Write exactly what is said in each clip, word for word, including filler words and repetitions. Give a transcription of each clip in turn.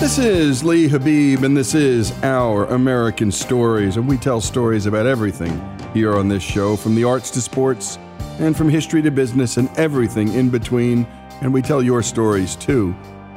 This is Lee Habib, and this is Our American Stories, and we tell stories about everything here on this show, from the arts to sports, and from history to business, and everything in between, and we tell your stories, too,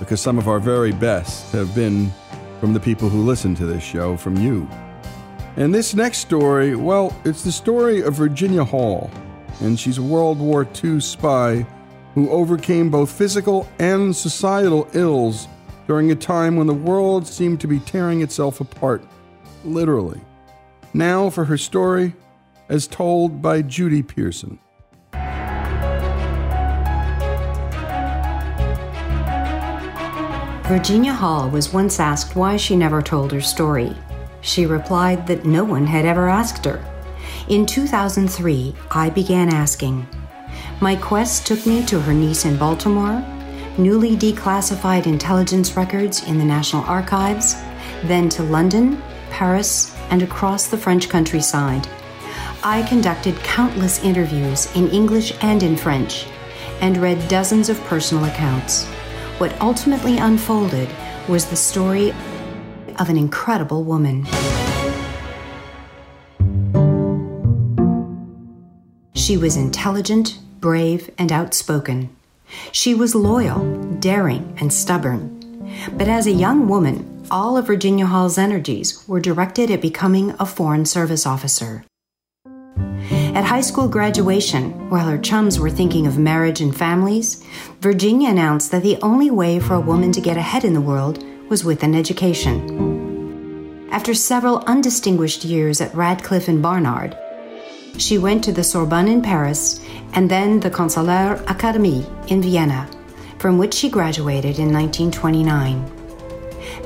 because some of our very best have been from the people who listen to this show, from you. And this next story, well, it's the story of Virginia Hall, and she's a World War Two spy who overcame both physical and societal ills during a time when the world seemed to be tearing itself apart, literally. Now for her story, as told by Judy Pearson. Virginia Hall was once asked why she never told her story. She replied that no one had ever asked her. In two thousand three, I began asking. My quest took me to her niece in Baltimore, newly declassified intelligence records in the National Archives, then to London, Paris, and across the French countryside. I conducted countless interviews in English and in French, and read dozens of personal accounts. What ultimately unfolded was the story of an incredible woman. She was intelligent, brave, and outspoken. She was loyal, daring, and stubborn. But as a young woman, all of Virginia Hall's energies were directed at becoming a Foreign Service officer. At high school graduation, while her chums were thinking of marriage and families, Virginia announced that the only way for a woman to get ahead in the world was with an education. After several undistinguished years at Radcliffe and Barnard, she went to the Sorbonne in Paris and then the Konsularakademie in Vienna, from which she graduated in nineteen twenty-nine.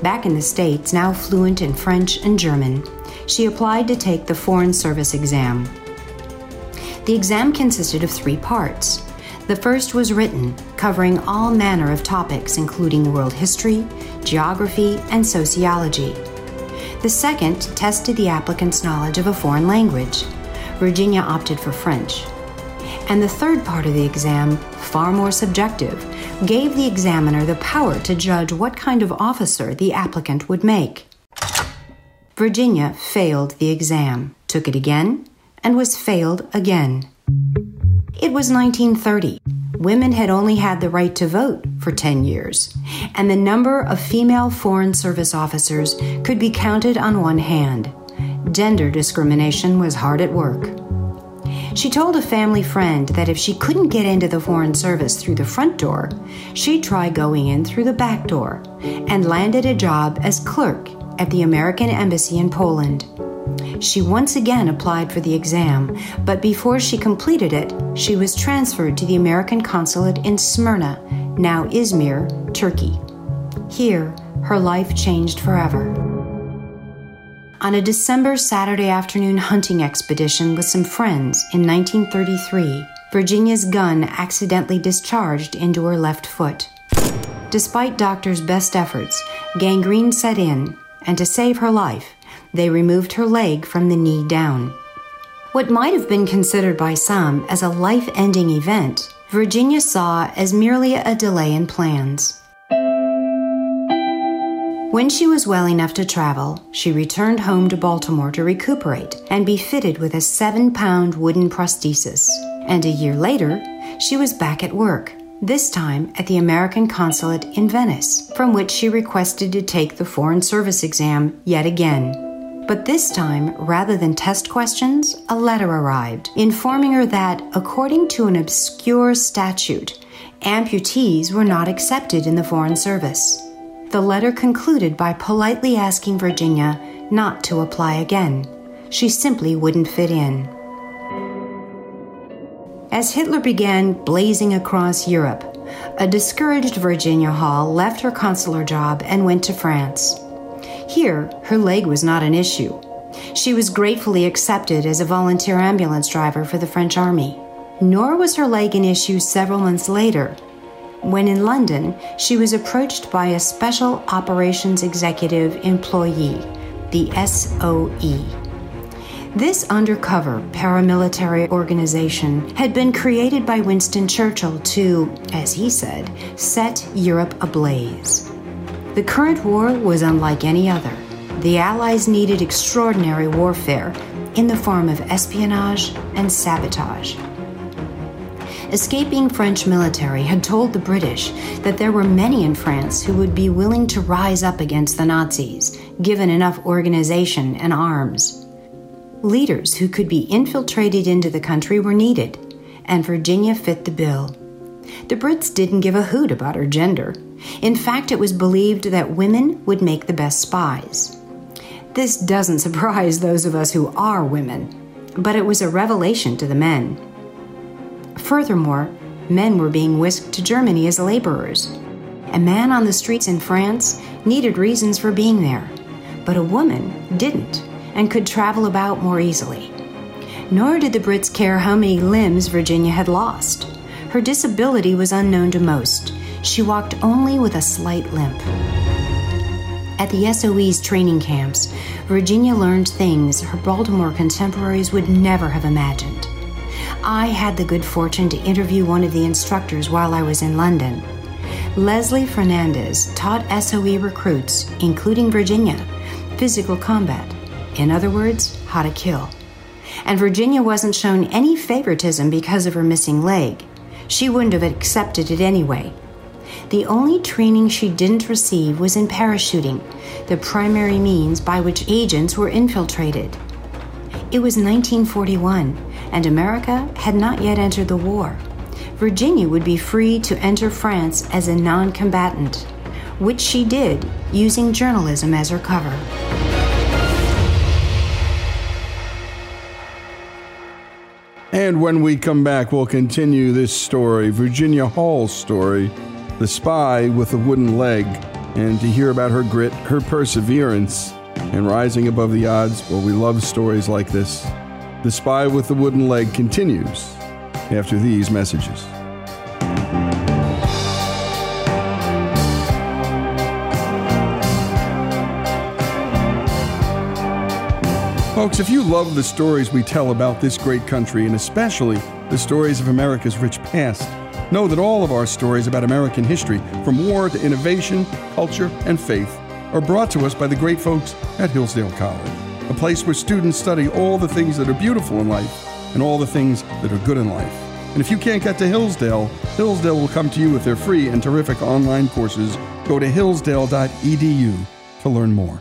Back in the States, now fluent in French and German, she applied to take the Foreign Service exam. The exam consisted of three parts. The first was written, covering all manner of topics, including world history, geography, and sociology. The second tested the applicant's knowledge of a foreign language. Virginia opted for French. And the third part of the exam, far more subjective, gave the examiner the power to judge what kind of officer the applicant would make. Virginia failed the exam, took it again, and was failed again. It was nineteen thirty. Women had only had the right to vote for ten years, and the number of female foreign service officers could be counted on one hand. Gender discrimination was hard at work. She told a family friend that if she couldn't get into the foreign service through the front door, she'd try going in through the back door, and landed a job as clerk at the American Embassy in Poland. She once again applied for the exam, but before she completed it, she was transferred to the American consulate in Smyrna, now Izmir, Turkey. Here, her life changed forever. On a December Saturday afternoon hunting expedition with some friends in nineteen thirty-three, Virginia's gun accidentally discharged into her left foot. Despite doctors' best efforts, gangrene set in, and to save her life, they removed her leg from the knee down. What might have been considered by some as a life-ending event, Virginia saw as merely a delay in plans. When she was well enough to travel, she returned home to Baltimore to recuperate and be fitted with a seven-pound wooden prosthesis. And a year later, she was back at work, this time at the American consulate in Venice, from which she requested to take the foreign service exam yet again. But this time, rather than test questions, a letter arrived informing her that, according to an obscure statute, amputees were not accepted in the Foreign Service. The letter concluded by politely asking Virginia not to apply again. She simply wouldn't fit in. As Hitler began blazing across Europe, a discouraged Virginia Hall left her consular job and went to France. Here, her leg was not an issue. She was gratefully accepted as a volunteer ambulance driver for the French army. Nor was her leg an issue several months later, when in London, she was approached by a Special Operations Executive employee, the S O E. This undercover paramilitary organization had been created by Winston Churchill to, as he said, set Europe ablaze. The current war was unlike any other. The Allies needed extraordinary warfare in the form of espionage and sabotage. Escaping French military had told the British that there were many in France who would be willing to rise up against the Nazis, given enough organization and arms. Leaders who could be infiltrated into the country were needed, and Virginia fit the bill. The Brits didn't give a hoot about her gender. In fact, it was believed that women would make the best spies. This doesn't surprise those of us who are women, but it was a revelation to the men. Furthermore, men were being whisked to Germany as laborers. A man on the streets in France needed reasons for being there, but a woman didn't and could travel about more easily. Nor did the Brits care how many limbs Virginia had lost. Her disability was unknown to most. She walked only with a slight limp. At the S O E's training camps, Virginia learned things her Baltimore contemporaries would never have imagined. I had the good fortune to interview one of the instructors while I was in London. Leslie Fernandez taught S O E recruits, including Virginia, physical combat. In other words, how to kill. And Virginia wasn't shown any favoritism because of her missing leg. She wouldn't have accepted it anyway. The only training she didn't receive was in parachuting, the primary means by which agents were infiltrated. It was nineteen forty-one, and America had not yet entered the war. Virginia would be free to enter France as a non-combatant, which she did, using journalism as her cover. And when we come back, we'll continue this story, Virginia Hall's story, the spy with a wooden leg, and to hear about her grit, her perseverance, and rising above the odds. Well, we love stories like this. The Spy with the Wooden Leg continues after these messages. Folks, if you love the stories we tell about this great country, and especially the stories of America's rich past, know that all of our stories about American history, from war to innovation, culture, and faith, are brought to us by the great folks at Hillsdale College, a place where students study all the things that are beautiful in life and all the things that are good in life. And if you can't get to Hillsdale, Hillsdale will come to you with their free and terrific online courses. Go to hillsdale dot e d u to learn more.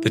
The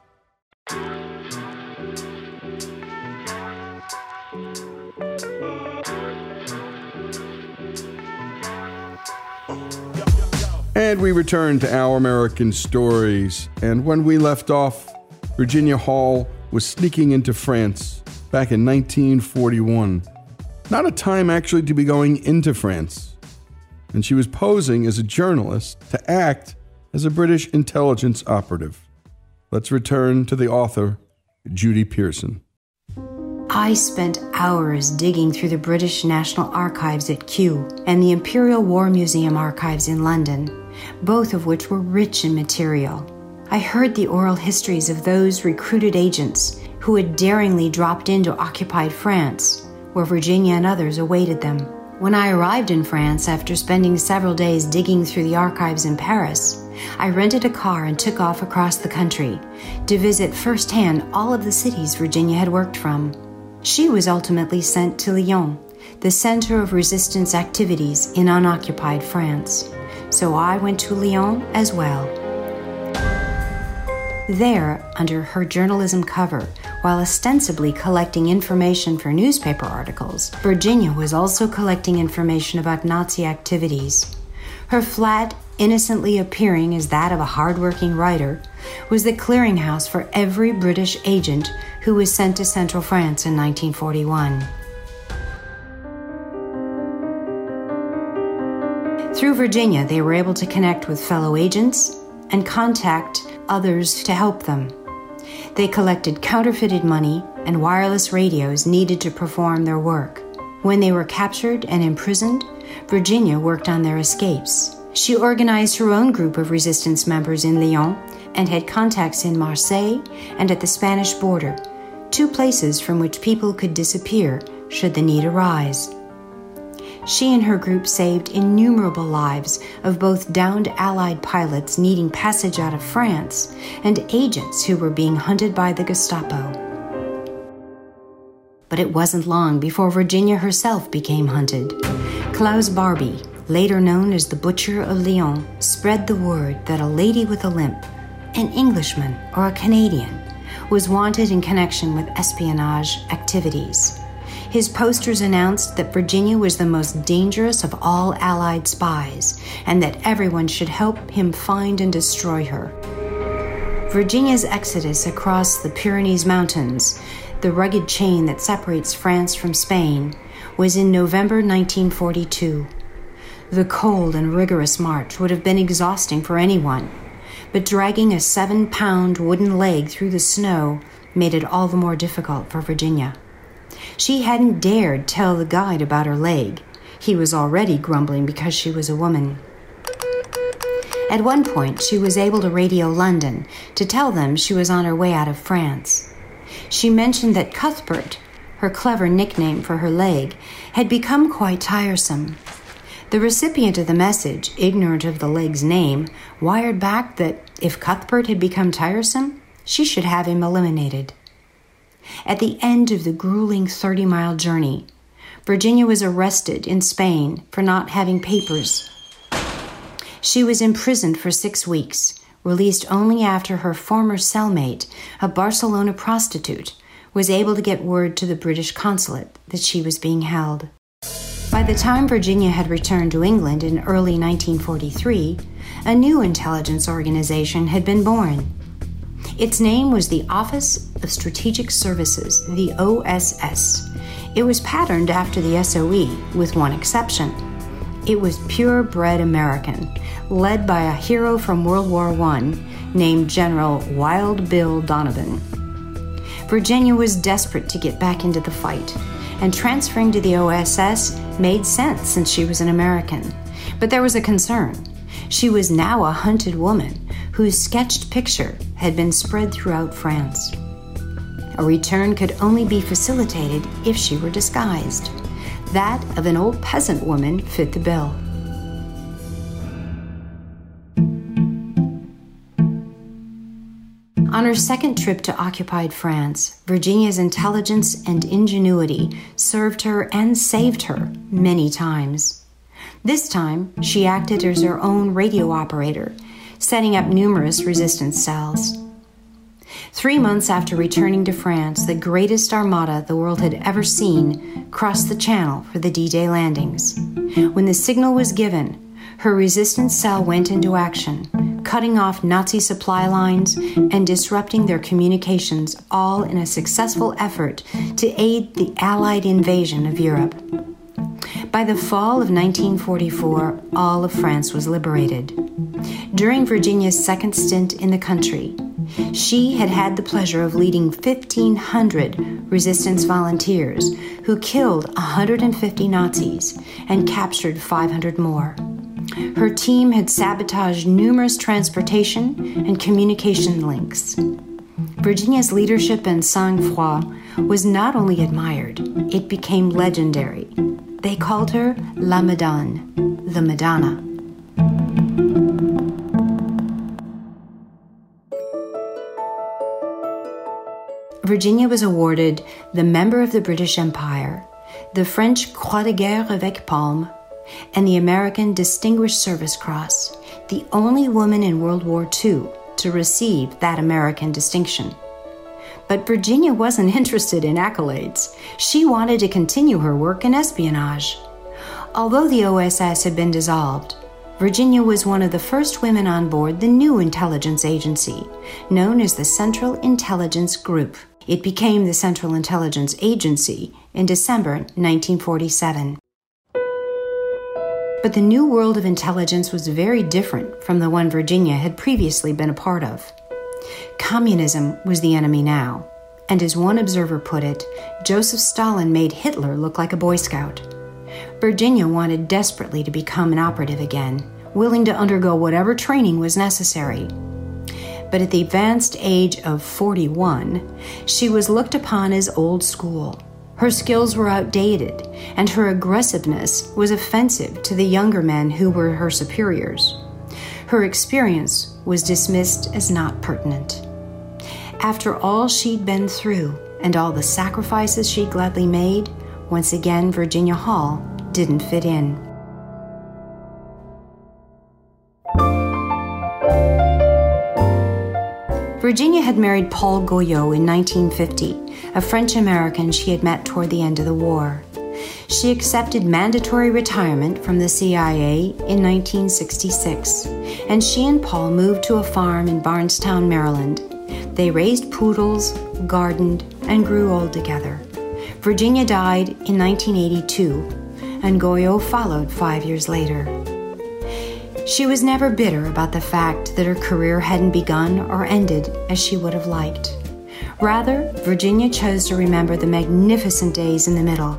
And we return to Our American Stories. And when we left off, Virginia Hall was sneaking into France back in nineteen forty-one. Not a time actually to be going into France. And she was posing as a journalist to act as a British intelligence operative. Let's return to the author, Judy Pearson. I spent hours digging through the British National Archives at Kew and the Imperial War Museum archives in London, both of which were rich in material. I heard the oral histories of those recruited agents who had daringly dropped into occupied France, where Virginia and others awaited them. When I arrived in France after spending several days digging through the archives in Paris, I rented a car and took off across the country to visit firsthand all of the cities Virginia had worked from. She was ultimately sent to Lyon, the center of resistance activities in unoccupied France. So I went to Lyon as well. There, under her journalism cover, while ostensibly collecting information for newspaper articles, Virginia was also collecting information about Nazi activities. Her flat, innocently appearing as that of a hard-working writer, was the clearinghouse for every British agent who was sent to Central France in nineteen forty-one. Through Virginia, they were able to connect with fellow agents and contact others to help them. They collected counterfeited money and wireless radios needed to perform their work. When they were captured and imprisoned, Virginia worked on their escapes. She organized her own group of resistance members in Lyon and had contacts in Marseille and at the Spanish border, two places from which people could disappear should the need arise. She and her group saved innumerable lives of both downed Allied pilots needing passage out of France and agents who were being hunted by the Gestapo. But it wasn't long before Virginia herself became hunted. Klaus Barbie, later known as the Butcher of Lyon, spread the word that a lady with a limp, an Englishman or a Canadian, was wanted in connection with espionage activities. His posters announced that Virginia was the most dangerous of all Allied spies, and that everyone should help him find and destroy her. Virginia's exodus across the Pyrenees Mountains, the rugged chain that separates France from Spain, was in November nineteen forty-two. The cold and rigorous march would have been exhausting for anyone, but dragging a seven-pound wooden leg through the snow made it all the more difficult for Virginia. She hadn't dared tell the guide about her leg. He was already grumbling because she was a woman. At one point, she was able to radio London to tell them she was on her way out of France. She mentioned that Cuthbert, her clever nickname for her leg, had become quite tiresome. The recipient of the message, ignorant of the leg's name, wired back that if Cuthbert had become tiresome, she should have him eliminated. At the end of the grueling thirty-mile journey, Virginia was arrested in Spain for not having papers. She was imprisoned for six weeks, released only after her former cellmate, a Barcelona prostitute, was able to get word to the British consulate that she was being held. By the time Virginia had returned to England in early nineteen forty-three, a new intelligence organization had been born. Its name was the Office of Strategic Services, the O S S. It was patterned after the S O E, with one exception. It was purebred American, led by a hero from World War One named General Wild Bill Donovan. Virginia was desperate to get back into the fight, and transferring to the O S S made sense since she was an American. But there was a concern. She was now a hunted woman whose sketched picture had been spread throughout France. A return could only be facilitated if she were disguised. That of an old peasant woman fit the bill. On her second trip to occupied France, Virginia's intelligence and ingenuity served her and saved her many times. This time, she acted as her own radio operator, setting up numerous resistance cells. Three months after returning to France, the greatest armada the world had ever seen crossed the Channel for the D-Day landings. When the signal was given, her resistance cell went into action, cutting off Nazi supply lines and disrupting their communications, all in a successful effort to aid the Allied invasion of Europe. By the fall of nineteen forty-four, all of France was liberated. During Virginia's second stint in the country, she had had the pleasure of leading fifteen hundred resistance volunteers who killed one hundred fifty Nazis and captured five hundred more. Her team had sabotaged numerous transportation and communication links. Virginia's leadership and sang-froid was not only admired, it became legendary. They called her La Madone, the Madonna. Virginia was awarded the Member of the British Empire, the French Croix de Guerre avec Palme, and the American Distinguished Service Cross, the only woman in World War Two to receive that American distinction. But Virginia wasn't interested in accolades. She wanted to continue her work in espionage. Although the O S S had been dissolved, Virginia was one of the first women on board the new intelligence agency, known as the Central Intelligence Group. It became the Central Intelligence Agency in December nineteen forty-seven. But the new world of intelligence was very different from the one Virginia had previously been a part of. Communism was the enemy now, and as one observer put it, Joseph Stalin made Hitler look like a Boy Scout. Virginia wanted desperately to become an operative again, willing to undergo whatever training was necessary. But at the advanced age of forty-one, she was looked upon as old school. Her skills were outdated, and her aggressiveness was offensive to the younger men who were her superiors. Her experience was dismissed as not pertinent. After all she'd been through and all the sacrifices she gladly made, once again Virginia Hall didn't fit in. Virginia had married Paul Goyot in nineteen fifty, a French-American she had met toward the end of the war. She accepted mandatory retirement from the C I A in nineteen sixty-six, and she and Paul moved to a farm in Barnstown, Maryland. They raised poodles, gardened, and grew old together. Virginia died in nineteen eighty-two, and Goyot followed five years later. She was never bitter about the fact that her career hadn't begun or ended as she would have liked. Rather, Virginia chose to remember the magnificent days in the middle,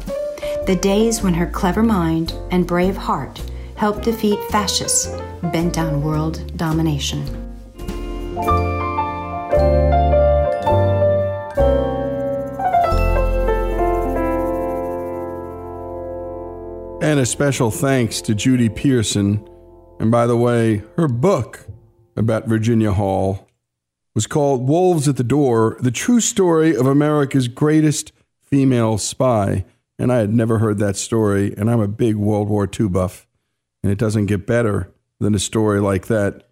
the days when her clever mind and brave heart helped defeat fascists bent on world domination. And a special thanks to Judy Pearson. And by the way, her book about Virginia Hall was called Wolves at the Door, The True Story of America's Greatest Female Spy. And I had never heard that story, and I'm a big World War Two buff, and it doesn't get better than a story like that.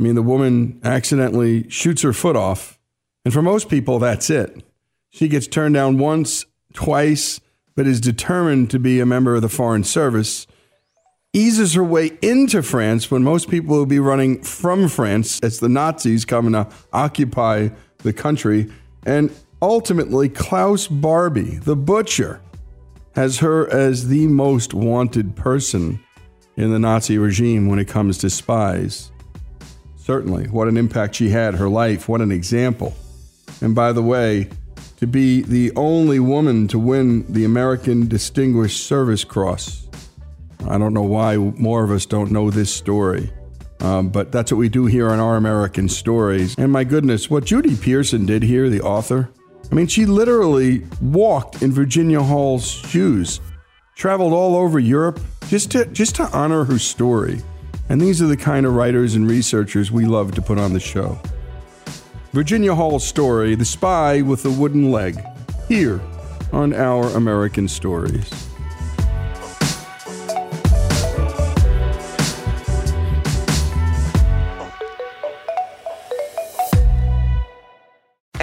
I mean, the woman accidentally shoots her foot off, and for most people, that's it. She gets turned down once, twice, but is determined to be a member of the Foreign Service, eases her way into France when most people will be running from France as the Nazis come and occupy the country. And ultimately, Klaus Barbie, the butcher, has her as the most wanted person in the Nazi regime when it comes to spies. Certainly, what an impact she had, her life, what an example. And by the way, to be the only woman to win the American Distinguished Service Cross. I don't know why more of us don't know this story, um, but that's what we do here on Our American Stories. And my goodness, what Judy Pearson did here, the author, I mean, she literally walked in Virginia Hall's shoes, traveled all over Europe just to, just to honor her story. And these are the kind of writers and researchers we love to put on the show. Virginia Hall's story, The Spy with the Wooden Leg, here on Our American Stories.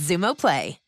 Xumo Play.